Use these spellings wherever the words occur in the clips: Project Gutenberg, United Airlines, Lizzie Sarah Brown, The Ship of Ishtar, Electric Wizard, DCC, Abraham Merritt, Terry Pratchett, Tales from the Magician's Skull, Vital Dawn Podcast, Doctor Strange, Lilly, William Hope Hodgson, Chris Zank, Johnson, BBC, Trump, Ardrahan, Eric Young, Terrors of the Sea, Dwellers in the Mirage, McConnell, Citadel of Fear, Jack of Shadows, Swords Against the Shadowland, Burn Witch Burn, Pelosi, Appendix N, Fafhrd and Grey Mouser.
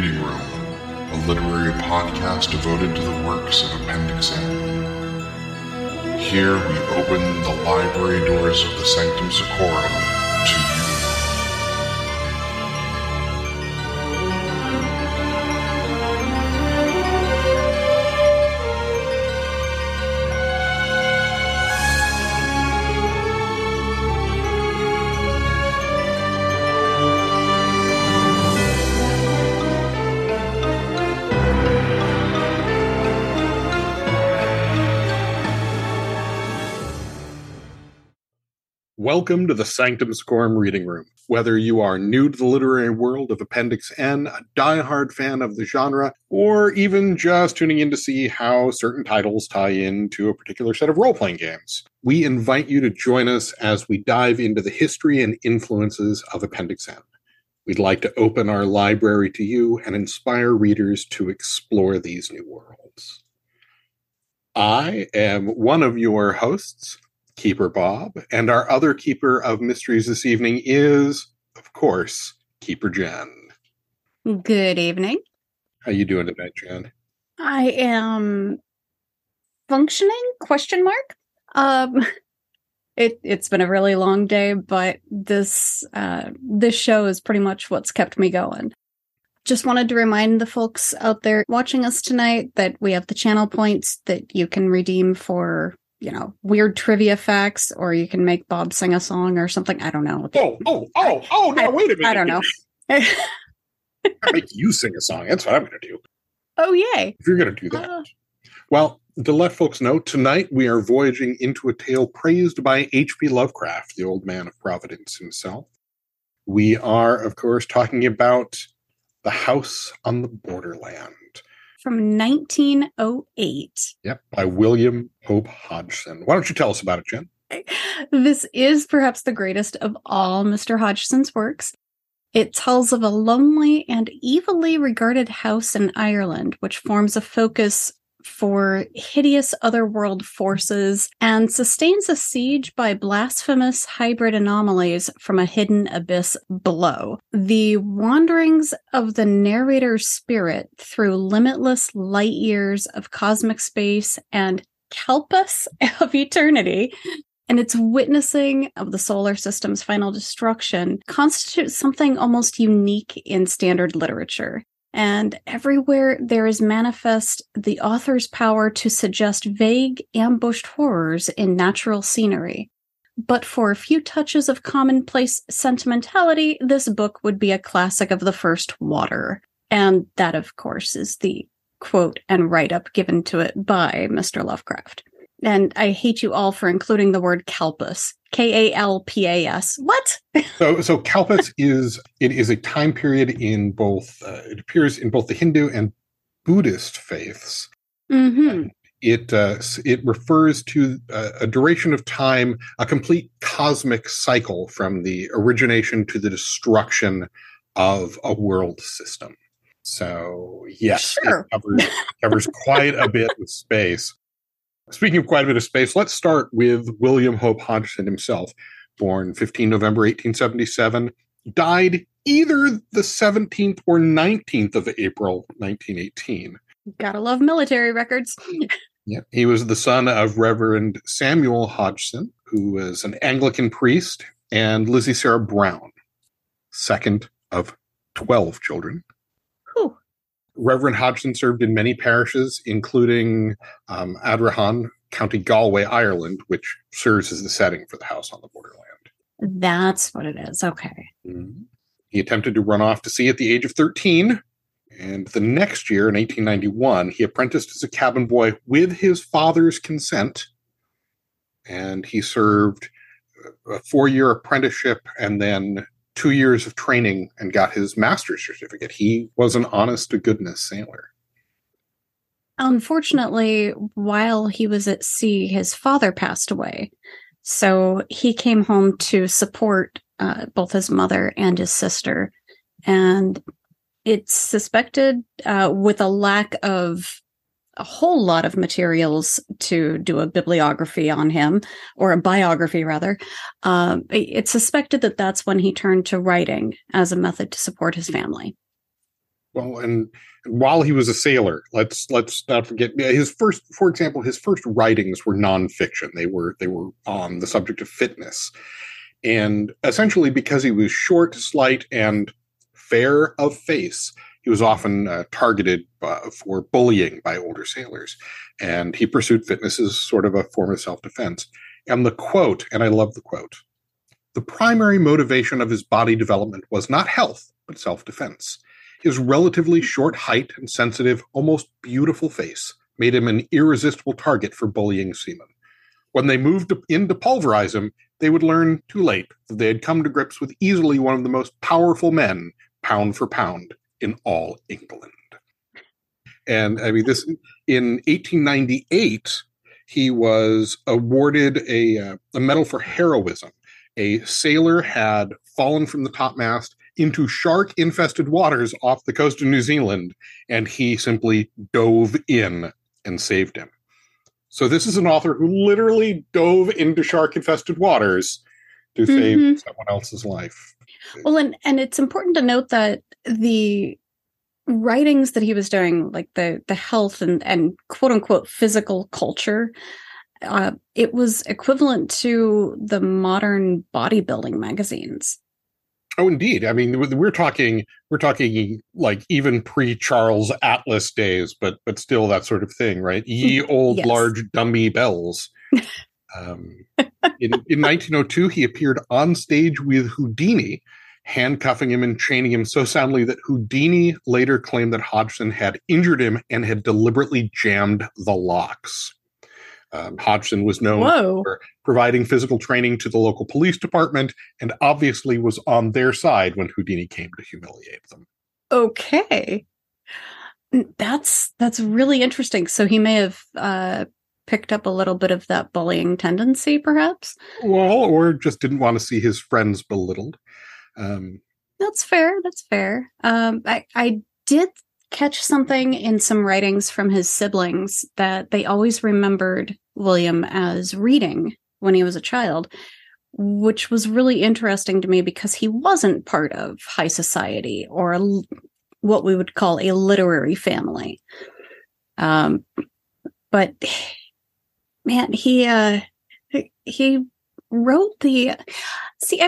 Reading Room, a literary podcast devoted to the works of Appendix N. Here we open the library doors of the Sanctum Secorum. Welcome to the Sanctum Secorum Reading Room. Whether you are new to the literary world of Appendix N, a diehard fan of the genre, or even just tuning in to see how certain titles tie into a particular set of role-playing games, we invite you to join us as we dive into the history and influences of Appendix N. We'd like to open our library to you and inspire readers to explore these new worlds. I am one of your hosts, Keeper Bob, and our other Keeper of Mysteries this evening is, of course, Keeper Jen. Good evening. How you doing tonight, Jen? I am functioning, question mark. It's been a really long day, but this show is pretty much what's kept me going. Just wanted to remind the folks out there watching us tonight that we have the channel points that you can redeem for, you know, weird trivia facts, or you can make Bob sing a song or something. I don't know. Oh, no, wait a minute. I don't know. I'll make you sing a song. That's what I'm going to do. Oh, yay. If you're going to do that. Well, to let folks know, tonight we are voyaging into a tale praised by H.P. Lovecraft, the old man of Providence himself. We are, of course, talking about The House on the Borderland. From 1908. Yep, by William Hope Hodgson. Why don't you tell us about it, Jen? This is perhaps the greatest of all Mr. Hodgson's works. It tells of a lonely and evilly regarded house in Ireland, which forms a focus for hideous otherworld forces and sustains a siege by blasphemous hybrid anomalies from a hidden abyss below. The wanderings of the narrator's spirit through limitless light years of cosmic space and kalpas of eternity, and its witnessing of the solar system's final destruction, constitutes something almost unique in standard literature. And everywhere there is manifest the author's power to suggest vague, ambushed horrors in natural scenery. But for a few touches of commonplace sentimentality, this book would be a classic of the first water. And that, of course, is the quote and write-up given to it by Mr. Lovecraft. And I hate you all for including the word kalpas. K-A-L-P-A-S. What? so kalpas is a time period in both, it appears in both the Hindu and Buddhist faiths. Mm-hmm. It refers to a duration of time, a complete cosmic cycle from the origination to the destruction of a world system. So, yes, sure. It covers quite a bit of space. Speaking of quite a bit of space, let's start with William Hope Hodgson himself, born 15 November 1877, died either the 17th or 19th of April 1918. Gotta love military records. Yeah, he was the son of Reverend Samuel Hodgson, who was an Anglican priest, and Lizzie Sarah Brown, second of 12 children. Reverend Hodgson served in many parishes, including Ardrahan, County Galway, Ireland, which serves as the setting for The House on the Borderland. That's what it is. Okay. Mm-hmm. He attempted to run off to sea at the age of 13. And the next year, in 1891, he apprenticed as a cabin boy with his father's consent. And he served a 4-year apprenticeship and then 2 years of training and got his master's certificate. He was an honest-to-goodness sailor. Unfortunately, while he was at sea, his father passed away. So he came home to support both his mother and his sister. And it's suspected with a lack of a whole lot of materials to do a bibliography on him, or a biography rather. It's suspected that that's when he turned to writing as a method to support his family. Well, and while he was a sailor, let's not forget his first, for example, his first writings were nonfiction. They were on the subject of fitness. And essentially because he was short, slight, and fair of face, he was often targeted for bullying by older sailors. And he pursued fitness as sort of a form of self-defense. And the quote, and I love the quote, "The primary motivation of his body development was not health, but self-defense. His relatively short height and sensitive, almost beautiful face made him an irresistible target for bullying seamen. When they moved in to pulverize him, they would learn too late that they had come to grips with easily one of the most powerful men, pound for pound, in all England." And I mean, this in 1898, he was awarded a medal for heroism. A sailor had fallen from the topmast into shark-infested waters off the coast of New Zealand, and he simply dove in and saved him. So this is an author who literally dove into shark-infested waters to save someone else's life. Well, and it's important to note that the writings that he was doing, like the health and quote-unquote physical culture, it was equivalent to the modern bodybuilding magazines. Oh, indeed. I mean, we're talking like even pre-Charles Atlas days, but still that sort of thing, right? Ye old large dummy bells. In 1902, he appeared on stage with Houdini, handcuffing him and chaining him so soundly that Houdini later claimed that Hodgson had injured him and had deliberately jammed the locks. Hodgson was known for providing physical training to the local police department and obviously was on their side when Houdini came to humiliate them. Okay. That's really interesting. So he may have picked up a little bit of that bullying tendency, perhaps? Well, or just didn't want to see his friends belittled. That's fair. I did catch something in some writings from his siblings that they always remembered William as reading when he was a child, which was really interesting to me because he wasn't part of high society or what we would call a literary family. But man, he wrote the. See,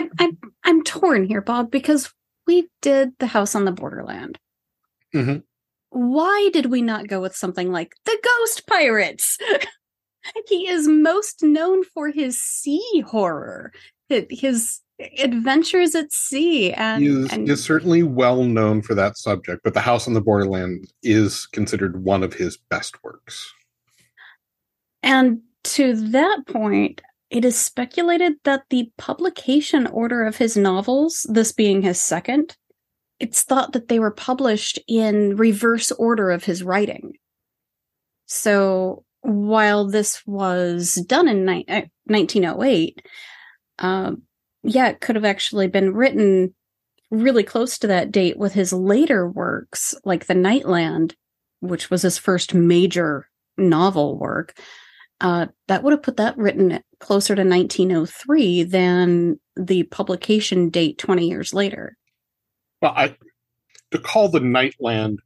I'm torn here, Bob, because we did The House on the Borderland. Mm-hmm. Why did we not go with something like The Ghost Pirates? He is most known for his sea horror, his adventures at sea. And he is certainly well known for that subject, but The House on the Borderland is considered one of his best works. And to that point, it is speculated that the publication order of his novels, this being his second, it's thought that they were published in reverse order of his writing. So while this was done in 1908, it could have actually been written really close to that date with his later works, like The Nightland, which was his first major novel work. That would have put that written closer to 1903 than the publication date 20 years later. Well, to call The Nightland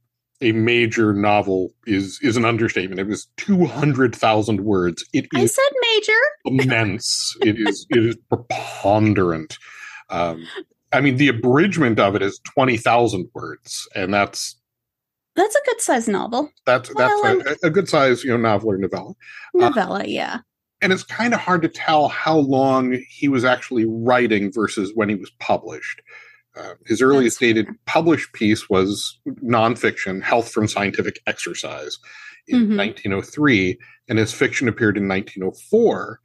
a major novel is an understatement. It was 200,000 words. I said major. Immense. It is preponderant. I mean, the abridgment of it is 20,000 words, and that's a good size novel. That's a good size, novel or novella. Novella, yeah. And it's kind of hard to tell how long he was actually writing versus when he was published. His earliest dated published piece was nonfiction, Health from Scientific Exercise, in 1903, and his fiction appeared in 1904.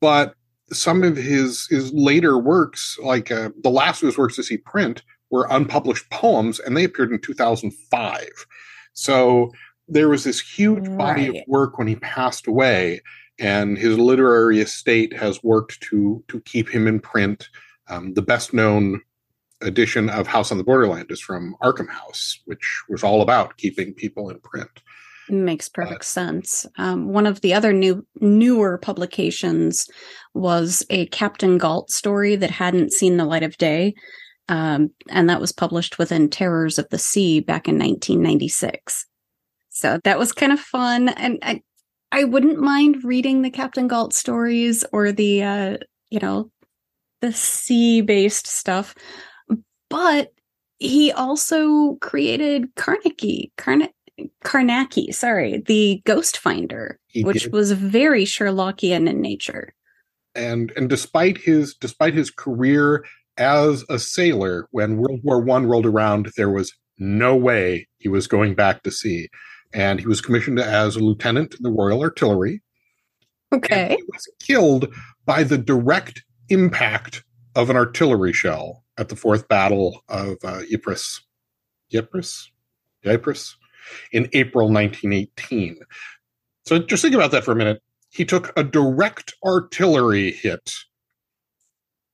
But some of his later works, like the last of his works to see print, were unpublished poems, and they appeared in 2005. So there was this huge body of work when he passed away, and his literary estate has worked to keep him in print. The best known edition of House on the Borderland is from Arkham House, which was all about keeping people in print. Makes perfect sense. One of the other newer publications was a Captain Galt story that hadn't seen the light of day. And that was published within Terrors of the Sea back in 1996. So that was kind of fun. And I wouldn't mind reading the Captain Galt stories or the, the sea-based stuff. But he also created Carnacki, the Ghost Finder, which was very Sherlockian in nature. And despite his career as a sailor, when World War I rolled around, there was no way he was going back to sea. And he was commissioned as a lieutenant in the Royal Artillery. Okay. And he was killed by the direct impact of an artillery shell at the Fourth Battle of Ypres. Ypres? In April 1918. So just think about that for a minute. He took a direct artillery hit.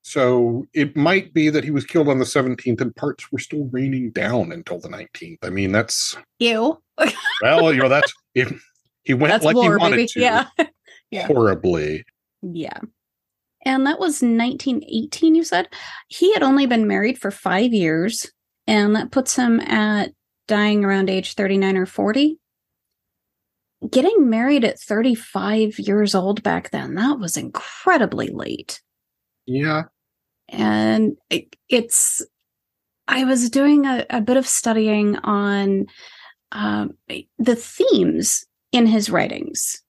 So it might be that he was killed on the 17th and parts were still raining down until the 19th. I mean, that's... Ew. Well, that's... If he went that's like lore, he wanted baby. To. Yeah. Yeah. Horribly. Yeah. And that was 1918, you said? He had only been married for 5 years, and that puts him at dying around age 39 or 40. Getting married at 35 years old back then, that was incredibly late. Yeah. And I was doing a bit of studying on the themes in his writings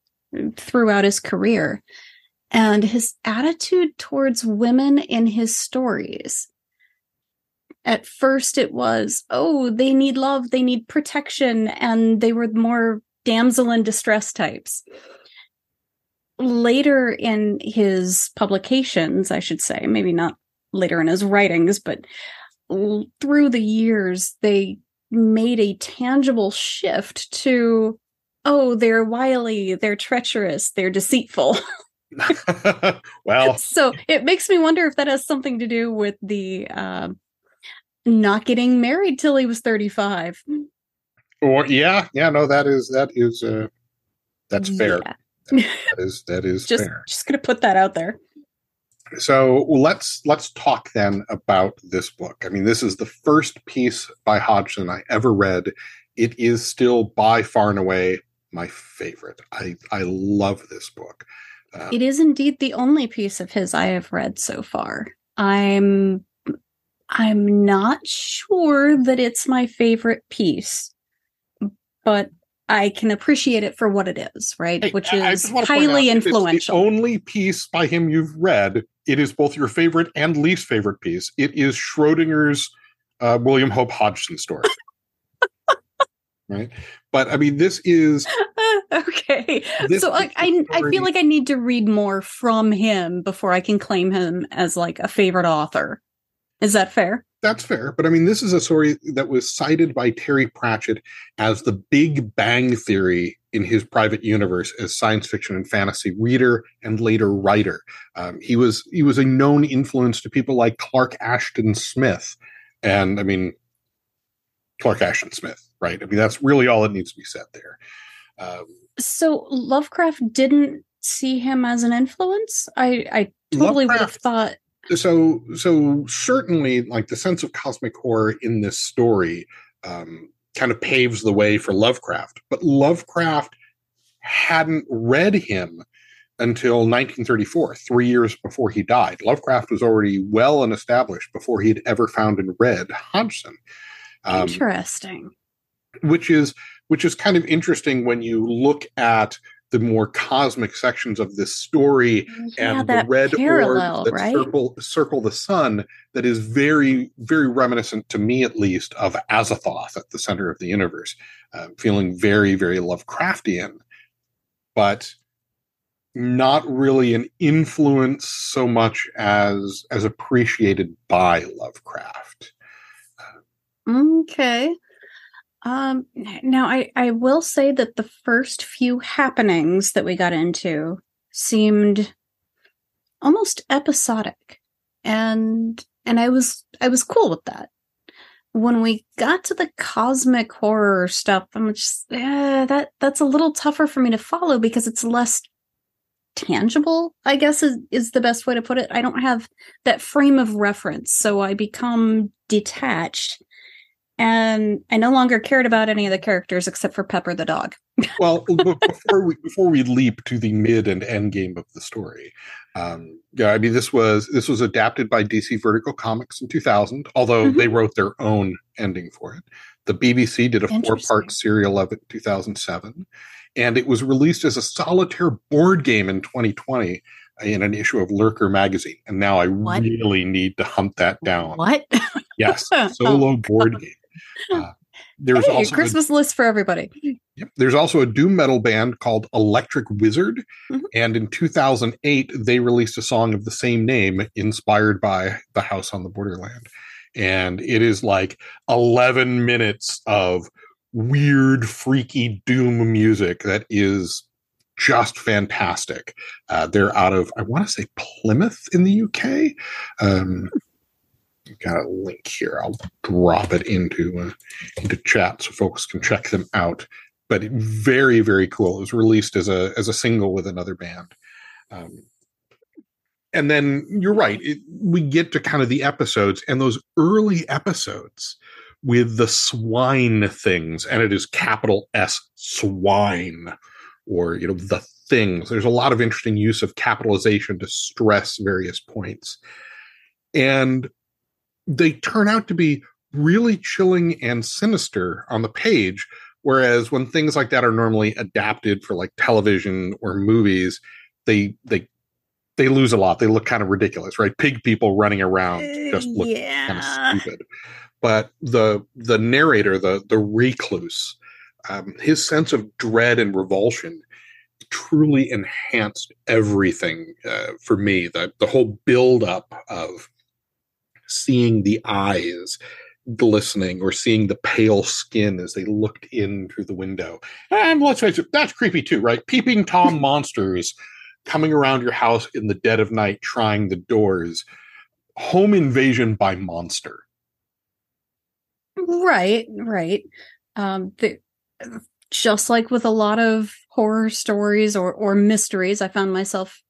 throughout his career and his attitude towards women in his stories. At first it was, oh, they need love, they need protection, and they were more damsel in distress types. Later in his publications, I should say, maybe not later in his writings, but through the years, they made a tangible shift to, oh, they're wily, they're treacherous, they're deceitful. Well, so it makes me wonder if that has something to do with the not getting married till he was 35. Or that's fair. Yeah. That is fair. Just going to put that out there. So let's talk then about this book. I mean, this is the first piece by Hodgson I ever read. It is still by far and away my favorite. I love this book. It is indeed the only piece of his I have read so far. I'm not sure that it's my favorite piece, but I can appreciate it for what it is, right? Hey, which is highly influential. It's the only piece by him you've read. It is both your favorite and least favorite piece. It is Schrodinger's William Hope Hodgson story. Right? But I mean, this is... Okay. I feel like I need to read more from him before I can claim him as like a favorite author. Is that fair? That's fair. But I mean, this is a story that was cited by Terry Pratchett as the Big Bang Theory in his private universe as science fiction and fantasy reader and later writer. He was a known influence to people like Clark Ashton Smith. And I mean, Clark Ashton Smith, right? I mean, that's really all that needs to be said there. So Lovecraft didn't see him as an influence? I totally would have thought... So certainly, like, the sense of cosmic horror in this story kind of paves the way for Lovecraft. But Lovecraft hadn't read him until 1934, 3 years before he died. Lovecraft was already well and established before he'd ever found and read Hodgson. Interesting. Which is kind of interesting when you look at the more cosmic sections of this story, and the red parallel, orb that circle the sun, that is very, very reminiscent, to me at least, of Azathoth at the center of the universe, feeling very, very Lovecraftian, but not really an influence so much as appreciated by Lovecraft. Okay. Now, I will say that the first few happenings that we got into seemed almost episodic, and I was cool with that. When we got to the cosmic horror stuff, I'm just that's a little tougher for me to follow because it's less tangible, I guess is the best way to put it. I don't have that frame of reference, so I become detached, and I no longer cared about any of the characters except for Pepper the dog. Well, before we leap to the mid and end game of the story, yeah, I mean, this was adapted by DC Vertigo Comics in 2000, although they wrote their own ending for it. The BBC did a 4-part serial of it in 2007, and it was released as a solitaire board game in 2020 in an issue of Lurker magazine. And now I really need to hunt that down. What? Yes, solo board game. There's also a Christmas list for everybody. Yep, there's also a doom metal band called Electric Wizard, and in 2008 they released a song of the same name inspired by The House on the Borderland. And it is like 11 minutes of weird, freaky doom music that is just fantastic. They're out of, I want to say, Plymouth in the UK. I've got a link here. I'll drop it into chat so folks can check them out. But very, very cool. It was released as a single with another band. And then you're right. We get to kind of the episodes, and those early episodes with the swine things, and it is capital S swine, or, you know, the things. There's a lot of interesting use of capitalization to stress various points. And they turn out to be really chilling and sinister on the page, whereas when things like that are normally adapted for like television or movies, they lose a lot. They look kind of ridiculous, right? Pig people running around just look kind of stupid. But the narrator, the recluse, his sense of dread and revulsion truly enhanced everything for me. The whole buildup of seeing the eyes glistening or seeing the pale skin as they looked in through the window. And let's face it, that's creepy too, right? Peeping Tom monsters coming around your house in the dead of night, trying the doors, home invasion by monster. Right. Just like with a lot of horror stories or mysteries, I found myself,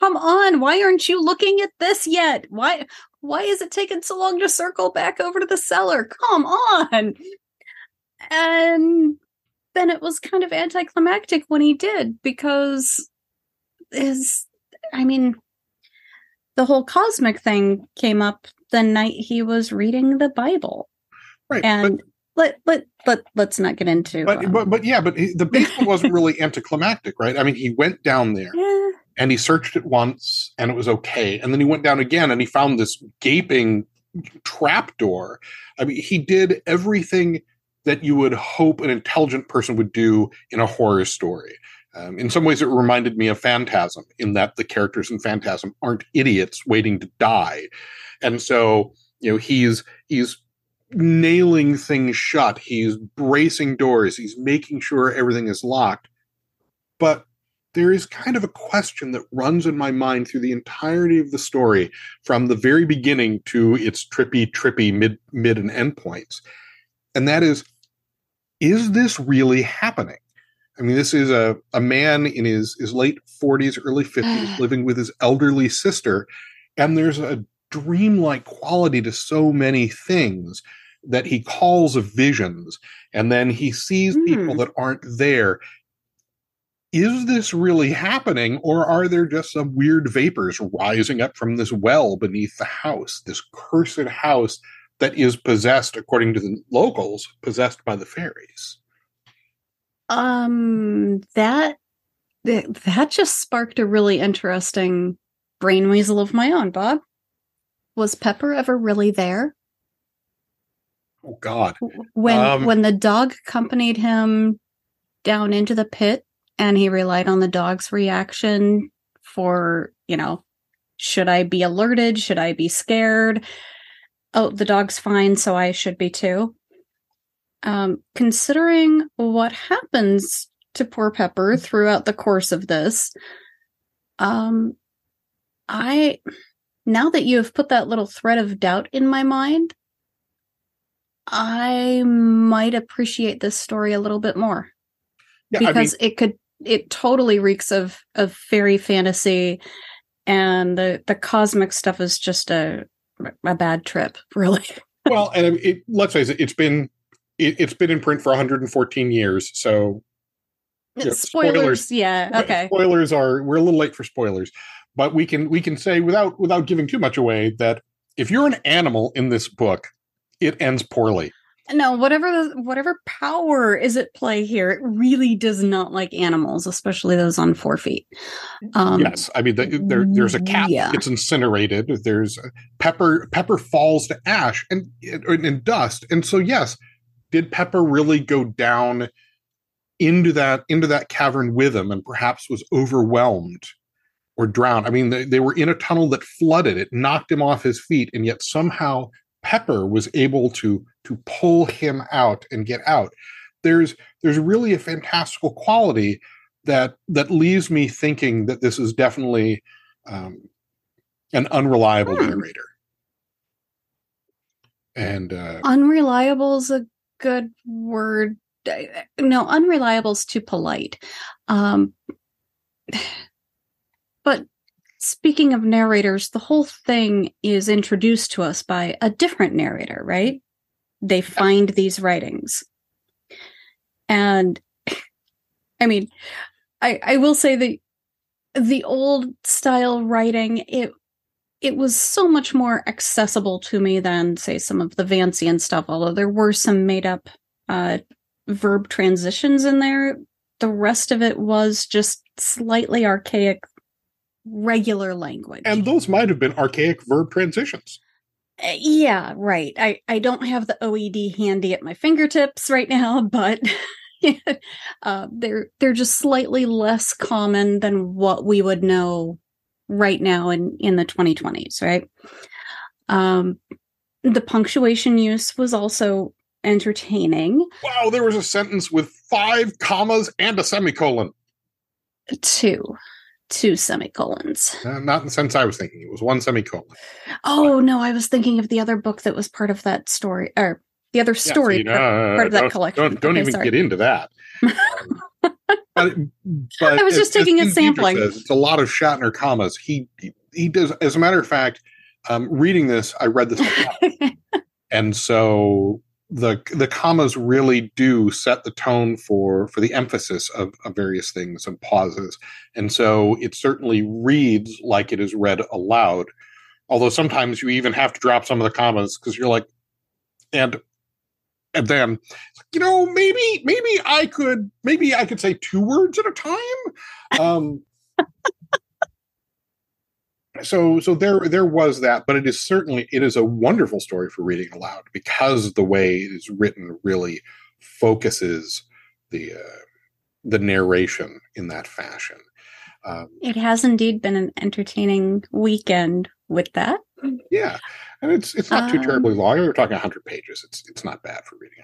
come on, why aren't you looking at this yet? Why is it taking so long to circle back over to the cellar? Come on. And then it was kind of anticlimactic when he did, because the whole cosmic thing came up the night he was reading the Bible, right? And let's not get into. But the basement wasn't really anticlimactic, right? I mean, he went down there and he searched it once, and it was okay, and then he went down again, and he found this gaping trapdoor. I mean, he did everything that you would hope an intelligent person would do in a horror story. In some ways, it reminded me of Phantasm, in that the characters in Phantasm aren't idiots waiting to die. And so, you know, he's nailing things shut. He's bracing doors. He's making sure everything is locked. But there is kind of a question that runs in my mind through the entirety of the story, from the very beginning to its trippy mid and end points. And that is this really happening? I mean, this is a man in his late 40s, early 50s, living with his elderly sister. And there's a dreamlike quality to so many things that he calls visions. And then he sees people that aren't there. Is this really happening? Or are there just some weird vapors rising up from this well beneath the house, this cursed house that is possessed, according to the locals, possessed by the fairies? That just sparked a really interesting brainweasel of my own, Bob. Was Pepper ever really there? Oh, God. When the dog accompanied him down into the pit, and he relied on the dog's reaction for, you know, should I be alerted? Should I be scared? Oh, the dog's fine, so I should be too. Considering what happens to poor Pepper throughout the course of this, now that you have put that little thread of doubt in my mind, I might appreciate this story a little bit more, because it could it totally reeks of fairy fantasy, and the cosmic stuff is just a bad trip, really. Well, and it, let's face it, it's been in print for 114 years, so spoilers. Yeah, okay. Spoilers are, we're a little late for spoilers, but we can say without giving too much away that if you're an animal in this book, it ends poorly. No, whatever power is at play here, it really does not like animals, especially those on 4 feet. Yes, I mean there's a cat that gets incinerated. There's Pepper falls to ash and dust, and so yes, did Pepper really go down into that cavern with him, and perhaps was overwhelmed or drowned? I mean, they were in a tunnel that flooded. It knocked him off his feet, and yet somehow Pepper was able to pull him out and get out. There's really a fantastical quality that leaves me thinking that this is definitely an unreliable narrator. And unreliable is a good word. No, unreliable is too polite. But speaking of narrators, the whole thing is introduced to us by a different narrator, right? They find these writings. And I mean, I will say that the old style writing, it was so much more accessible to me than, say, some of the Vancian stuff, although there were some made up verb transitions in there. The rest of it was just slightly archaic regular language, and those might have been archaic verb transitions. Yeah, right. I don't have the OED handy at my fingertips right now, but they're just slightly less common than what we would know right now in the 2020s, right? The punctuation use was also entertaining. Wow, there was a sentence with 5 commas and a semicolon. Two semicolons. Not in the sense I was thinking. It was one semicolon. Oh, but no, I was thinking of the other book that was part of that story, or the other story, part of that collection. Don't get into that. But I was just taking a sampling. It's a lot of Shatner commas. He does. As a matter of fact, reading this, I read this a lot. And so the commas really do set the tone for the emphasis of various things and pauses. And so it certainly reads like it is read aloud. Although sometimes you even have to drop some of the commas because you're like, and then, you know, maybe I could say 2 words at a time. So there was that, but it is a wonderful story for reading aloud because the way it is written really focuses the narration in that fashion. It has indeed been an entertaining weekend with that. Yeah, and it's not too terribly long. We're talking 100 pages. It's not bad for reading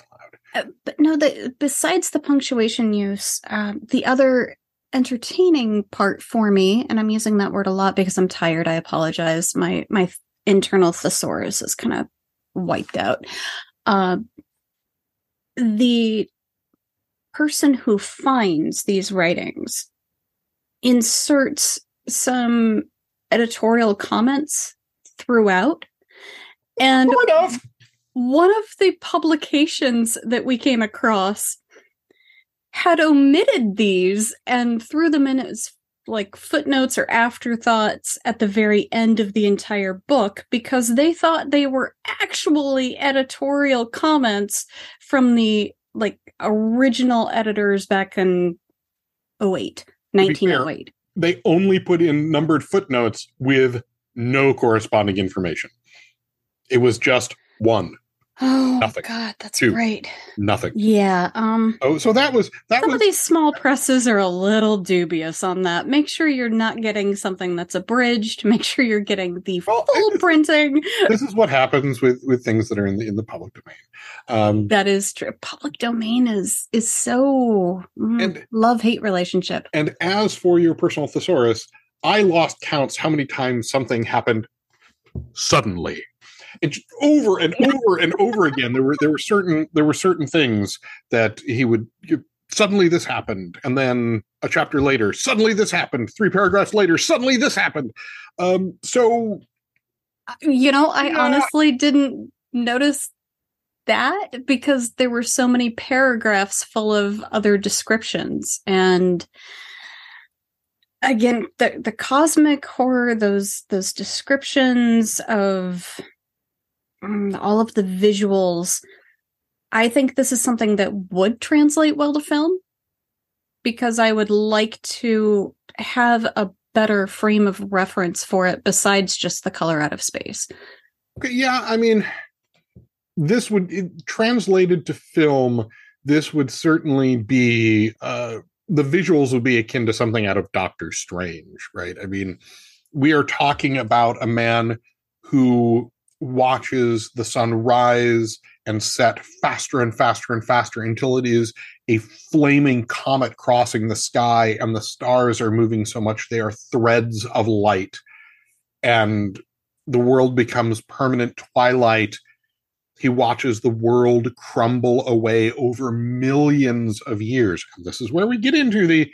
aloud. But no, besides the punctuation use, the other entertaining part for me, and I'm using that word a lot because I'm tired, I apologize, my internal thesaurus is kind of wiped out, the person who finds these writings inserts some editorial comments throughout, and one of the publications that we came across had omitted these and threw them in as like footnotes or afterthoughts at the very end of the entire book because they thought they were actually editorial comments from the like original editors back in 1908. They only put in numbered footnotes with no corresponding information. It was just one. Oh, nothing. God, that's great. Nothing. Yeah. So some of these small presses are a little dubious on that. Make sure you're not getting something that's abridged. Make sure you're getting the full printing. This is what happens with things that are in the public domain. That is true. Public domain is so love-hate relationship. And as for your personal thesaurus, I lost counts how many times something happened suddenly. And just over and over and over again, there were certain things that he would suddenly this happened. And then a chapter later, suddenly this happened. Three paragraphs later, suddenly this happened. So, you know, I honestly didn't notice that because there were so many paragraphs full of other descriptions. And again, the cosmic horror, those descriptions of all of the visuals, I think this is something that would translate well to film because I would like to have a better frame of reference for it besides just the color out of space. Okay, yeah, I mean, this would, translated to film, this would certainly be, the visuals would be akin to something out of Doctor Strange, right? I mean, we are talking about a man who watches the sun rise and set faster and faster and faster until it is a flaming comet crossing the sky, and the stars are moving so much they are threads of light, and the world becomes permanent twilight. He watches the world crumble away over millions of years. And this is where we get into the,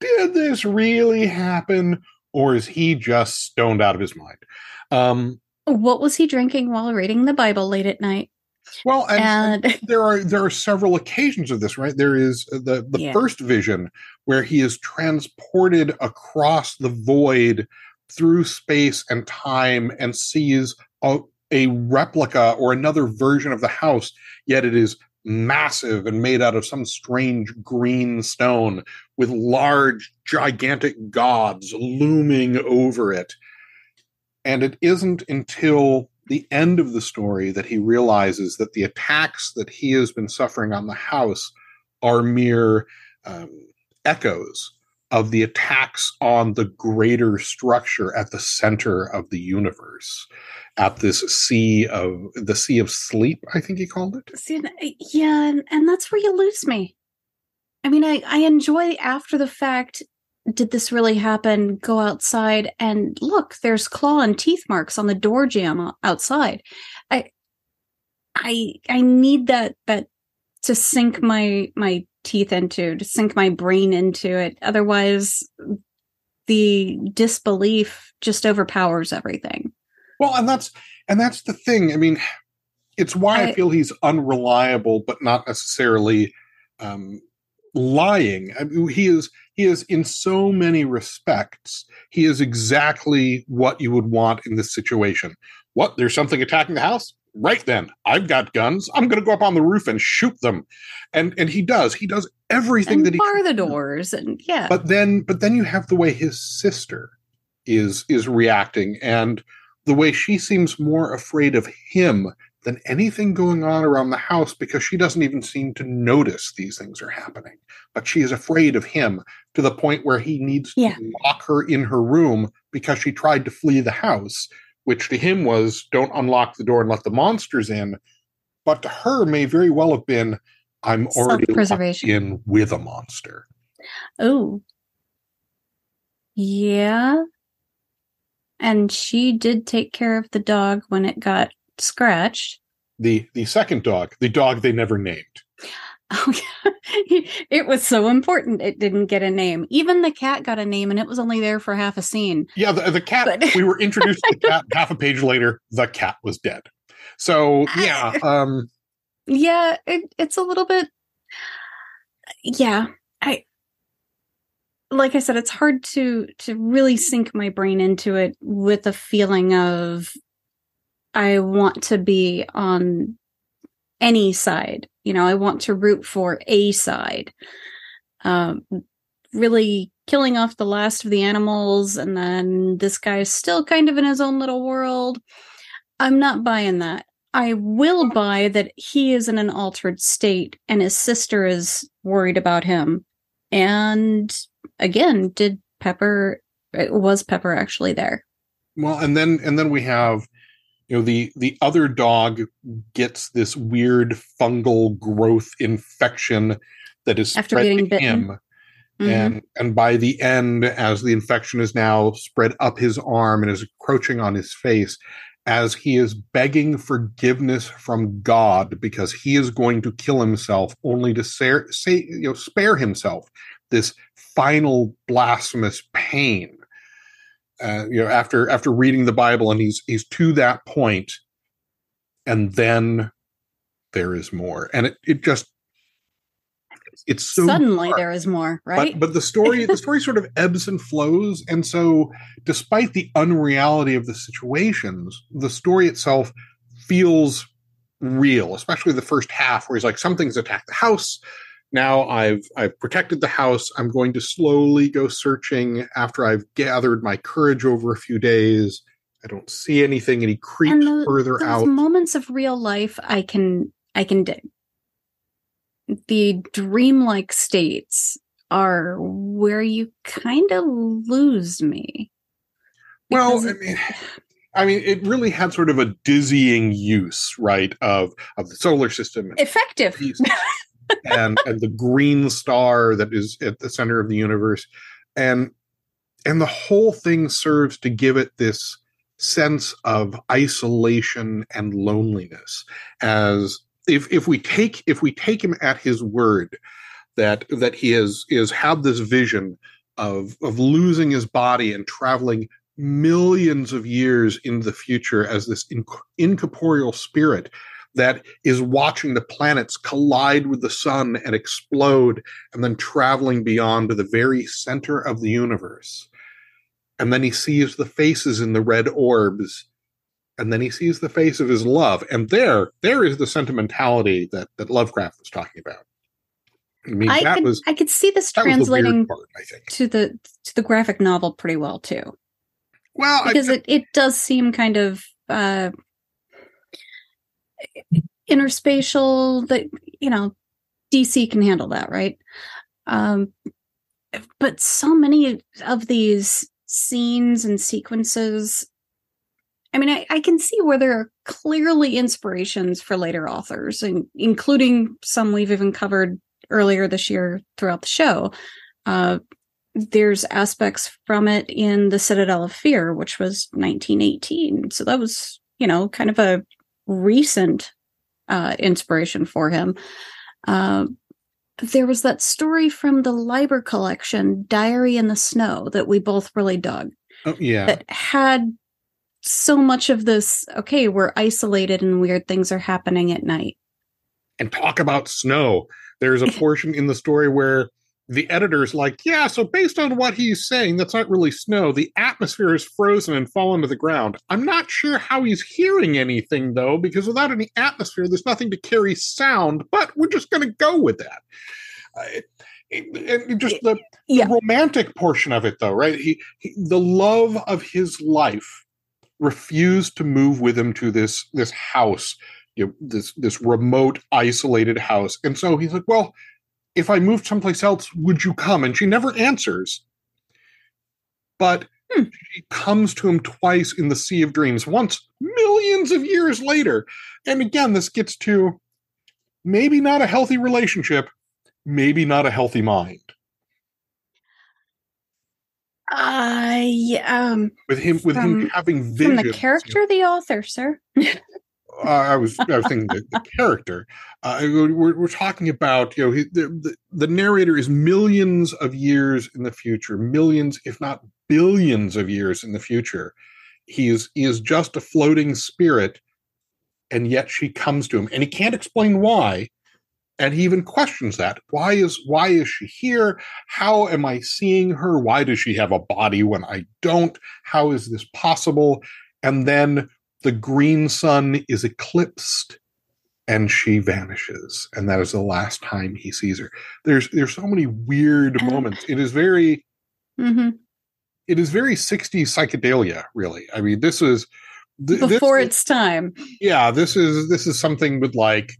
did this really happen, or is he just stoned out of his mind? What was he drinking while reading the Bible late at night? Well, and there are several occasions of this, right? There is the first vision where he is transported across the void through space and time and sees a replica or another version of the house, yet it is massive and made out of some strange green stone with large, gigantic gods looming over it. And it isn't until the end of the story that he realizes that the attacks that he has been suffering on the house are mere echoes of the attacks on the greater structure at the center of the universe, at this sea of sleep, I think he called it. See, yeah, and that's where you lose me. I mean, I enjoy after the fact, did this really happen? Go outside and look, there's claw and teeth marks on the door jamb outside. I need that to sink my teeth into, to sink my brain into it. Otherwise, the disbelief just overpowers everything. Well, and that's the thing. I mean, it's why I feel he's unreliable, but not necessarily lying. I mean, he is in so many respects, he is exactly what you would want in this situation. What? There's something attacking the house? Right then, I've got guns. I'm going to go up on the roof and shoot them. And he does everything and that he bar the doors do. And yeah. But then you have the way his sister is reacting, and the way she seems more afraid of him than anything going on around the house, because she doesn't even seem to notice these things are happening. But she is afraid of him to the point where he needs to lock her in her room because she tried to flee the house, which to him was, don't unlock the door and let the monsters in. But to her may very well have been, I'm already locked in with a monster. Oh. Yeah. And she did take care of the dog when it got scratched. The second dog, the dog they never named. Oh, yeah. It was so important it didn't get a name. Even the cat got a name, and it was only there for half a scene. Yeah, the cat, but we were introduced to the cat half a page later, the cat was dead. So, yeah. Yeah, it's a little bit, yeah. Like I said, it's hard to really sink my brain into it with a feeling of I want to be on any side. You know, I want to root for a side. Really killing off the last of the animals, and then this guy's still kind of in his own little world. I'm not buying that. I will buy that he is in an altered state and his sister is worried about him. And again, was Pepper actually there? Well, and then we have, you know, the other dog gets this weird fungal growth infection that is after spreading him. Mm-hmm. And by the end, as the infection is now spread up his arm and is encroaching on his face, as he is begging forgiveness from God because he is going to kill himself only to spare himself this final blasphemous pain. After reading the Bible, and he's to that point, and then there is more, and it's so suddenly dark. There is more, right? But the story sort of ebbs and flows, and so despite the unreality of the situations, the story itself feels real, especially the first half, where he's like, something's attacked the house. Now I've protected the house. I'm going to slowly go searching after I've gathered my courage over a few days. I don't see anything, and he creeps further out. Those moments of real life I can dig. The dreamlike states are where you kind of lose me. Well, I mean, it really had sort of a dizzying use, right, of the solar system. Effective. And the green star that is at the center of the universe. And the whole thing serves to give it this sense of isolation and loneliness, as if we take him at his word that he is had this vision of losing his body and traveling millions of years into the future as this incorporeal spirit that is watching the planets collide with the sun and explode, and then traveling beyond to the very center of the universe. And then he sees the faces in the red orbs, and then he sees the face of his love. And there is the sentimentality that Lovecraft was talking about. I mean, I could see this translating part, I think, to the graphic novel pretty well too. Well, because it does seem kind of interspatial, that, you know, DC can handle that, right? But so many of these scenes and sequences, I mean, I can see where there are clearly inspirations for later authors, and including some we've even covered earlier this year throughout the show. There's aspects from it in The Citadel of Fear, which was 1918. So that was, you know, kind of a recent inspiration for him. There was that story from the Leiber collection, Diary in the Snow, that we both really dug. Oh, yeah. That had so much of this, okay, we're isolated and weird things are happening at night. And talk about snow. There's a portion in the story where the editor's like, yeah, so based on what he's saying, that's not really snow. The atmosphere is frozen and fallen to the ground. I'm not sure how he's hearing anything, though, because without any atmosphere, there's nothing to carry sound, but we're just going to go with that. The romantic portion of it, though, right? He, the love of his life refused to move with him to this house, you know, this remote, isolated house. And so he's like, well, if I moved someplace else, would you come? And she never answers. But she comes to him twice in the Sea of Dreams, once millions of years later. And again, this gets to maybe not a healthy relationship, maybe not a healthy mind. With him having visions. From the character, you know, the author, sir. I was thinking the character. We're talking about, you know, the narrator is millions of years in the future, millions, if not billions of years in the future. He is just a floating spirit, and yet she comes to him, and he can't explain why. And he even questions that. Why is she here? How am I seeing her? Why does she have a body when I don't? How is this possible? And then the green sun is eclipsed and she vanishes. And that is the last time he sees her. There's so many weird moments. It is very, It is very 60s psychedelia, really. I mean, this is... Before its time. Yeah, this is something with, like,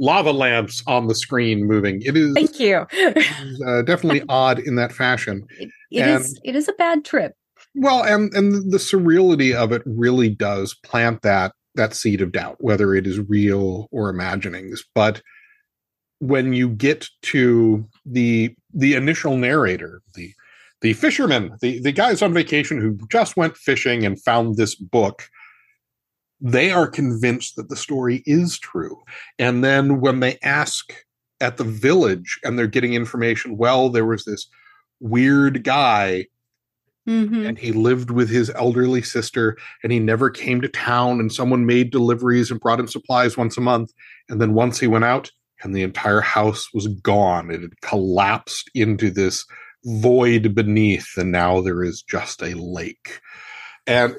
lava lamps on the screen moving. It is... Thank you. It is definitely odd in that fashion. It is a bad trip. Well, and the surreality of it really does plant that seed of doubt, whether it is real or imaginings. But when you get to the initial narrator, the fisherman, the guys on vacation who just went fishing and found this book, they are convinced that the story is true. And then when they ask at the village and they're getting information, well, there was this weird guy and he lived with his elderly sister and he never came to town, and someone made deliveries and brought him supplies once a month. And then once he went out and the entire house was gone, it had collapsed into this void beneath, and now there is just a lake. And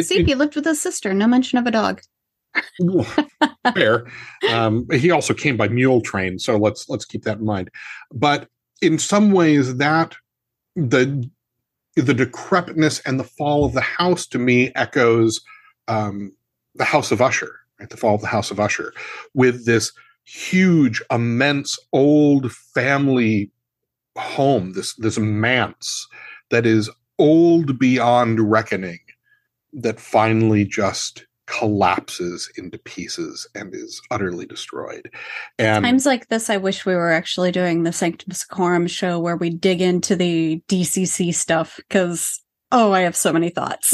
see, he lived with his sister. No mention of a dog. Fair. He also came by mule train, so let's keep that in mind. But in some ways, that the decrepitness and the fall of the house to me echoes the House of Usher, right? The fall of the House of Usher, with this huge, immense old family home, this manse that is old beyond reckoning, that finally just collapses into pieces and is utterly destroyed. And times like this, I wish we were actually doing the Sanctum Secorum show where we dig into the DCC stuff, because, I have so many thoughts.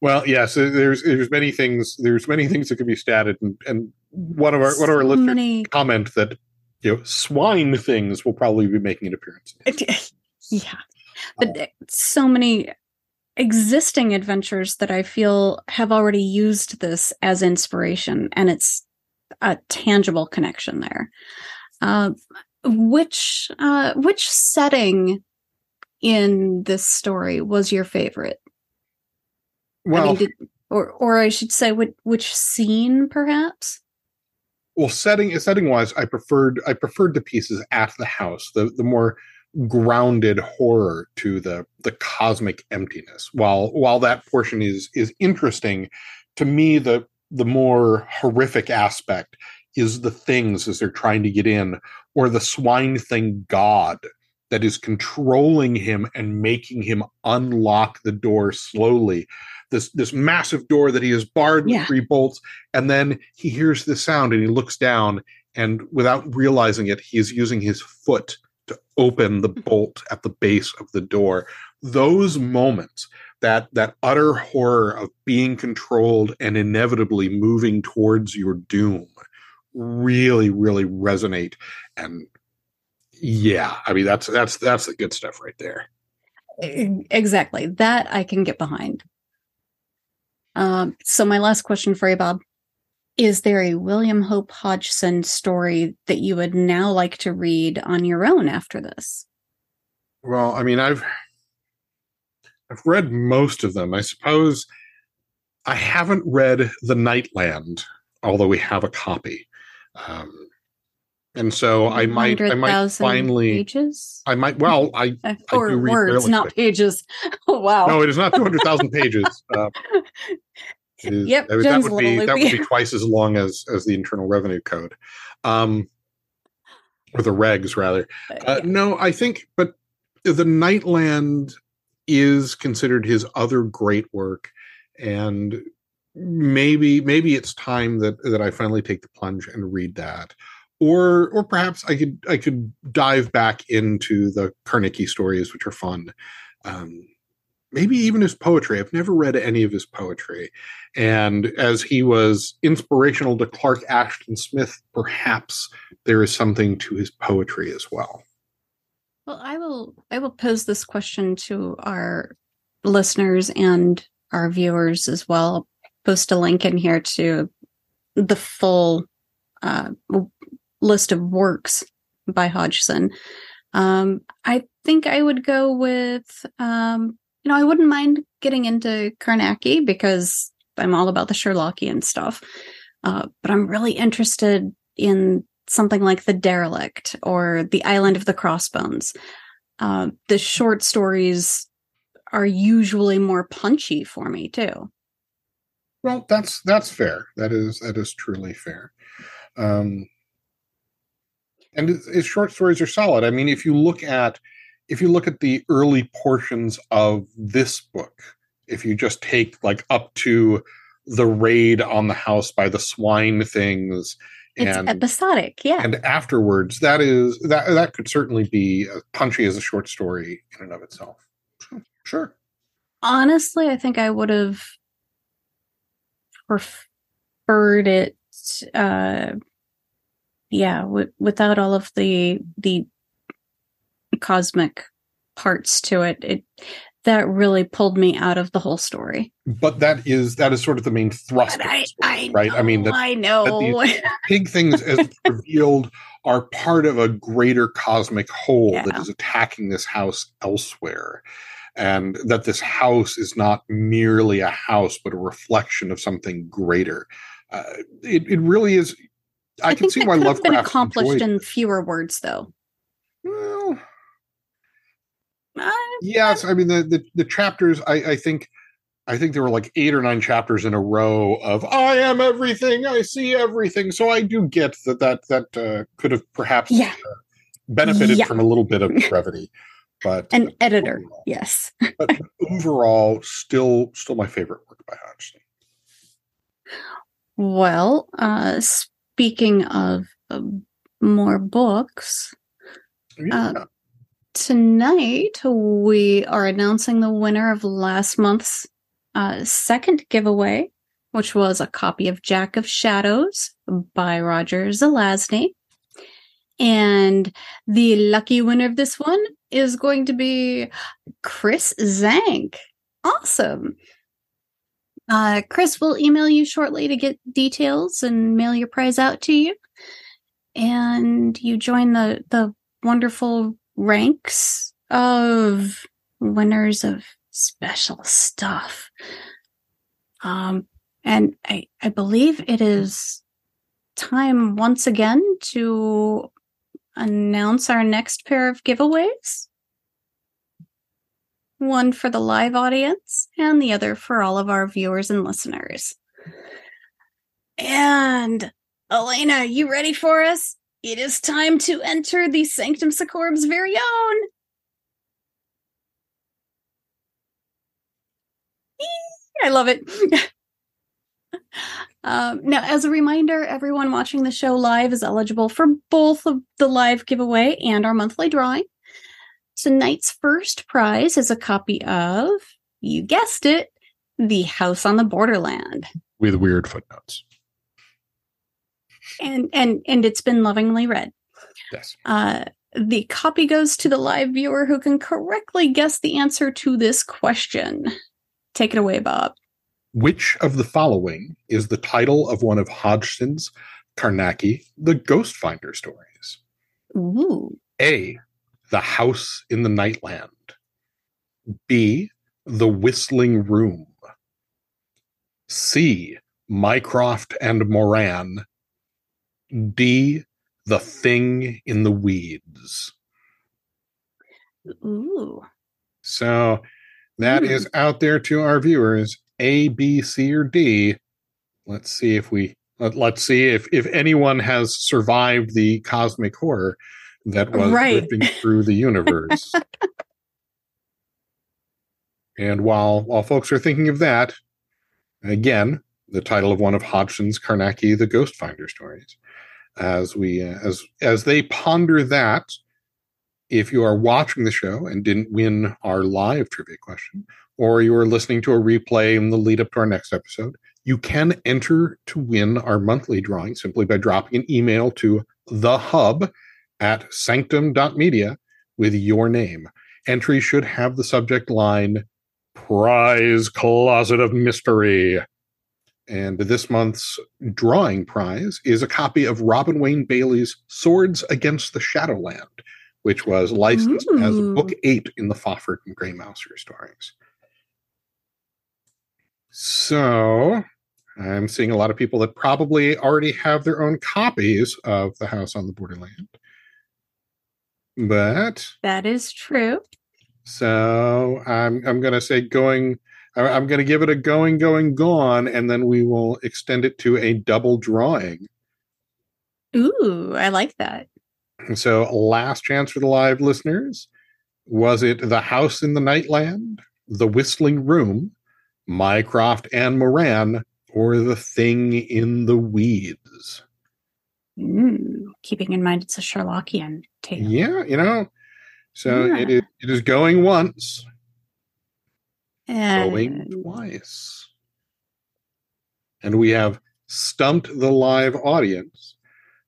Well, yes, there's many things. There's many things that could be statted, and one of our listeners comment that, swine things will probably be making an appearance. Yeah, but so many existing adventures that I feel have already used this as inspiration, and it's a tangible connection there. Which setting in this story was your favorite? Well, or I should say, which scene, perhaps? Well, setting-wise, I preferred the pieces at the house, the more grounded horror to the cosmic emptiness. While that portion is interesting, to me the more horrific aspect is the things as they're trying to get in, or the swine thing god that is controlling him and making him unlock the door slowly. This massive door that he is barred with 3 bolts, and then he hears this sound and he looks down, and without realizing it, he is using his foot to open the bolt at the base of the door. Those moments, that utter horror of being controlled and inevitably moving towards your doom, really, really resonate. And that's the good stuff right there. Exactly. That I can get behind. So my last question for you, Bob, is there a William Hope Hodgson story that you would now like to read on your own after this? Well, I mean, I've read most of them. I suppose I haven't read The Nightland, although we have a copy. And so I might finally pages? I might, well, I do read words, not pages. Oh, wow. No, it is not 200,000 pages. Is, yep, that would be twice as long as the Internal Revenue Code, or the regs rather. No, I think, but The Nightland is considered his other great work, and maybe it's time that I finally take the plunge and read that, or perhaps I could dive back into the Carnacki stories, which are fun. Maybe even his poetry. I've never read any of his poetry. And as he was inspirational to Clark Ashton Smith, perhaps there is something to his poetry as well. Well, I will pose this question to our listeners and our viewers as well. I'll post a link in here to the full list of works by Hodgson. I think I would go with... I wouldn't mind getting into Carnacki because I'm all about the Sherlockian stuff, but I'm really interested in something like The Derelict or The Island of the Crossbones. The short stories are usually more punchy for me too. Well, that's fair. That is truly fair. And his short stories are solid. I mean, if you look at the early portions of this book, if you just take up to the raid on the house by the swine things, it's episodic, yeah. And afterwards, that could certainly be as punchy as a short story in and of itself. Sure. Honestly, I think I would have preferred it, without all of the cosmic parts to it. That really pulled me out of the whole story. But that is sort of the main thrust. Right? I know. These big things as revealed are part of a greater cosmic whole that is attacking this house elsewhere. And that this house is not merely a house, but a reflection of something greater. It really is. I can see why Lovecraft been accomplished in fewer words, though. Well, yes, I mean the chapters. I think there were like 8 or 9 chapters in a row of "I am everything, I see everything." So I do get that could have perhaps benefited from a little bit of brevity, but an editor, overall, yes. But overall, still my favorite work by Hodgson. Well, speaking of more books. Yeah. Tonight, we are announcing the winner of last month's second giveaway, which was a copy of Jack of Shadows by Roger Zelazny. And the lucky winner of this one is going to be Chris Zank. Awesome. Chris will email you shortly to get details and mail your prize out to you. And you join the wonderful ranks of winners of special stuff. And I believe it is time once again to announce our next pair of giveaways. One for the live audience and the other for all of our viewers and listeners. And Elena, you ready for us? It is time to enter the Sanctum Secorum's very own. I love it. Now, as a reminder, everyone watching the show live is eligible for both of the live giveaway and our monthly drawing. Tonight's first prize is a copy of, you guessed it, The House on the Borderland. With weird footnotes. And it's been lovingly read. Yes. The copy goes to the live viewer who can correctly guess the answer to this question. Take it away, Bob. Which of the following is the title of one of Hodgson's Carnacki, the Ghost Finder stories? Ooh. A, The House in the Nightland. B, The Whistling Room. C, Mycroft and Moran. D, The Thing in the Weeds. Ooh. So that is out there to our viewers. A, B, C, or D. Let's see if if anyone has survived the cosmic horror that was ripping through the universe. And while folks are thinking of that, again, the title of one of Hodgson's Carnacki, the Ghost Finder stories. As we as they ponder that, if you are watching the show and didn't win our live trivia question, or you are listening to a replay in the lead up to our next episode, you can enter to win our monthly drawing simply by dropping an email to thehub@sanctum.media with your name. Entry should have the subject line, Prize Closet of Mystery. And this month's drawing prize is a copy of Robin Wayne Bailey's Swords Against the Shadowland, which was licensed as Book 8 in the Fafhrd and Grey Mouser stories. So I'm seeing a lot of people that probably already have their own copies of The House on the Borderland. But that is true. So I'm going to say going... I'm going to give it a going, gone, and then we will extend it to a double drawing. Ooh, I like that. And so last chance for the live listeners. Was it The House in the Nightland, The Whistling Room, Mycroft and Moran, or The Thing in the Weeds? Keeping in mind it's a Sherlockian tale. Yeah, It is going once. And going twice. and we have stumped the live audience,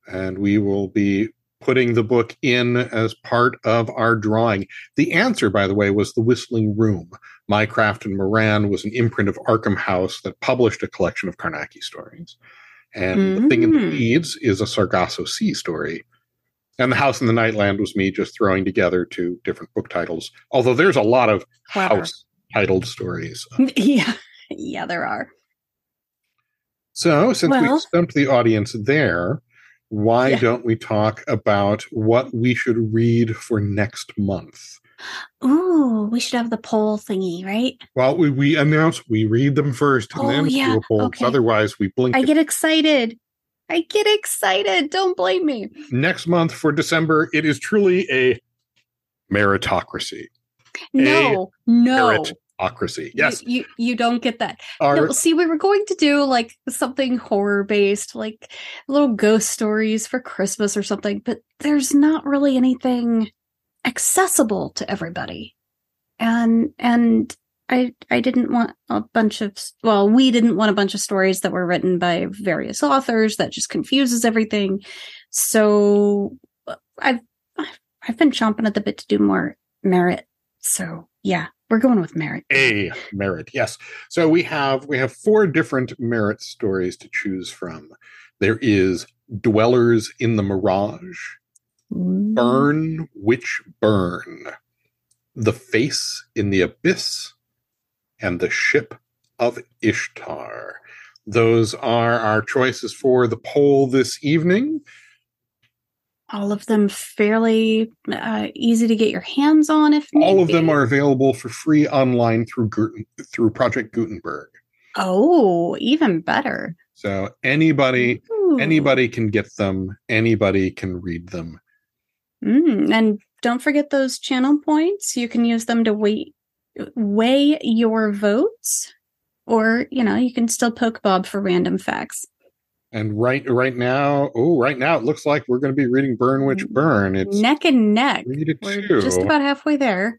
and we will be putting the book in as part of our drawing. The answer, by the way, was The Whistling Room. Mycroft and Moran was an imprint of Arkham House that published a collection of Carnacki stories. And The Thing in the Leaves is a Sargasso Sea story. And The House in the Nightland was me just throwing together two different book titles. Although there's a lot of house-titled stories. Yeah, there are. So since we stumped the audience there, why don't we talk about what we should read for next month? Ooh, we should have the poll thingy, right? Well, we announce we read them first and then do a poll. Okay. Otherwise, we blink. I get excited. Don't blame me. Next month for December, it is truly a meritocracy. No. Meritocracy. Yes. You don't get that. No, see, we were going to do like something horror-based, like little ghost stories for Christmas or something, but there's not really anything accessible to everybody. And I didn't want a bunch of, we didn't want a bunch of stories that were written by various authors. That just confuses everything. So I've been chomping at the bit to do more merit. So yeah, we're going with merit. A merit. Yes. So we have four different merit stories to choose from. There is Dwellers in the Mirage, Burn Witch Burn, The Face in the Abyss, and The Ship of Ishtar. Those are our choices for the poll this evening. All of them fairly easy to get your hands on, if need be. All of them are available for free online through Project Gutenberg. Oh, even better. So anybody can get them. Anybody can read them. And don't forget those channel points. You can use them to weigh your votes, or you can still poke Bob for random facts. And right now it looks like we're going to be reading Burn Witch Burn. It's neck and neck. We're just about halfway there.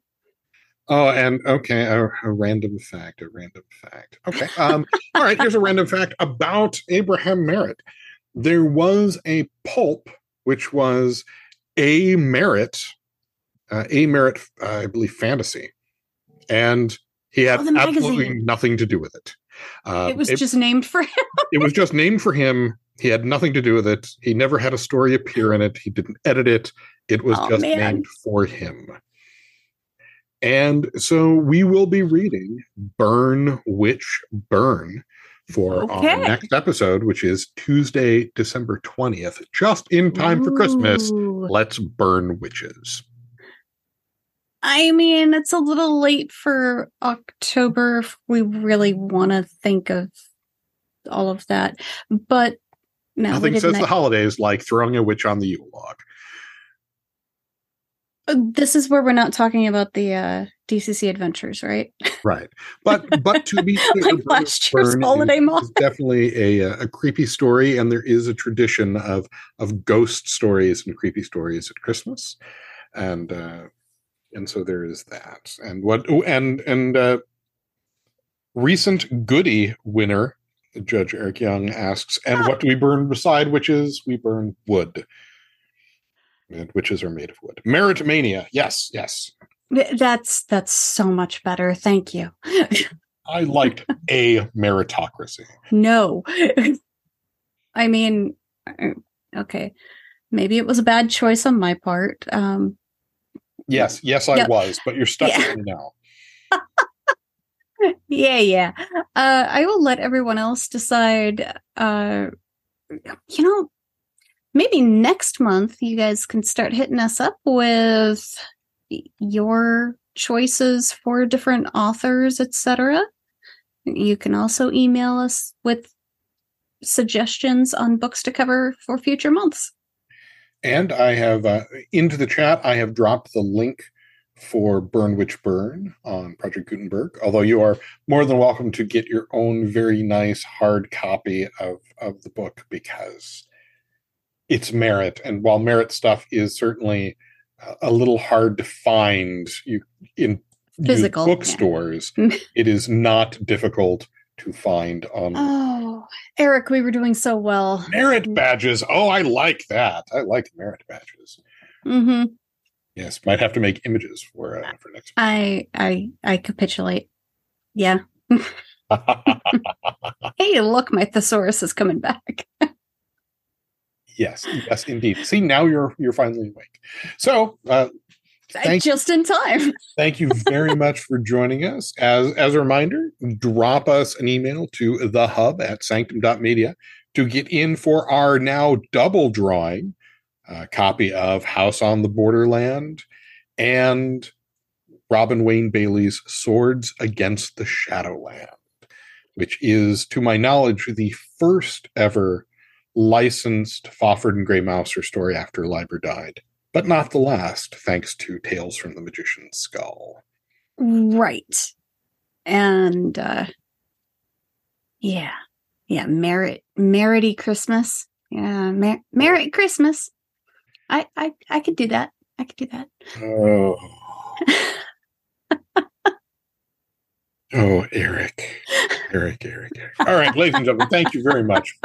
Oh, and okay, a random fact. Okay. All right. Here's a random fact about Abraham Merritt. There was a pulp which was a Merritt, I believe, fantasy. And he had absolutely nothing to do with it. It was just named for him. It was just named for him. He had nothing to do with it. He never had a story appear in it. He didn't edit it. It was named for him. And so we will be reading Burn Witch Burn for our next episode, which is Tuesday, December 20th, just in time for Christmas. Let's burn witches. I mean, it's a little late for October if we really want to think of all of that. But no, nothing says the holidays like throwing a witch on the Yule log. This is where we're not talking about the DCC adventures, right? Right. But to be clear, like last year's holiday month is definitely a creepy story, and there is a tradition of ghost stories and creepy stories at Christmas. And so there is that. And recent Goody winner, Judge Eric Young, asks, and what do we burn beside witches? We burn wood. And witches are made of wood. Merit Mania. Yes. That's so much better. Thank you. I liked a meritocracy. No. I mean, okay. Maybe it was a bad choice on my part. Yes, I was, but you're stuck with me now. Yeah. I will let everyone else decide. Maybe next month you guys can start hitting us up with your choices for different authors, etc. You can also email us with suggestions on books to cover for future months. And I have, into the chat, I have dropped the link for Burn Witch Burn on Project Gutenberg, although you are more than welcome to get your own very nice hard copy of the book, because it's merit. And while merit stuff is certainly a little hard to find in bookstores, it is not difficult to find on. Oh, Eric, we were doing so well. Merit badges. Oh, I like that. I like merit badges. Mm-hmm. Yes, might have to make images for next week. I capitulate. Yeah. Hey, look, my thesaurus is coming back. Yes, indeed. See, now you're finally awake. So, just in time. Thank you very much for joining us. As a reminder, drop us an email to thehub@sanctum.media to get in for our now double drawing copy of House on the Borderland and Robin Wayne Bailey's Swords Against the Shadowland, which is, to my knowledge, the first ever licensed Fafhrd and Grey Mouser story after Leiber died, but not the last, thanks to Tales from the Magician's Skull. Right. And, yeah, Merry Christmas. Yeah, Merry Christmas. I could do that. Oh. Oh, Eric. All right, ladies and gentlemen, thank you very much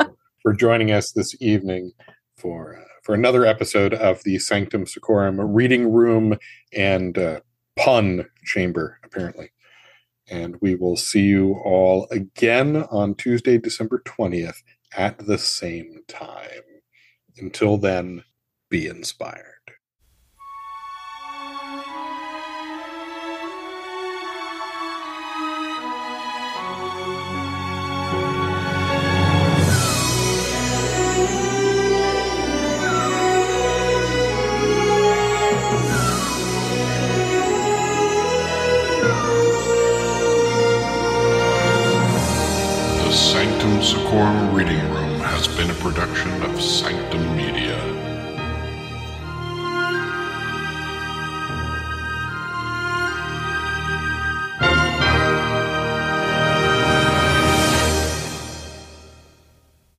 for joining us this evening for another episode of the Sanctum Secorum Reading Room and Pun Chamber, apparently. And we will see you all again on Tuesday, December 20th at the same time. Until then, be inspired. Sanctum Secorum Reading Room has been a production of Sanctum Media.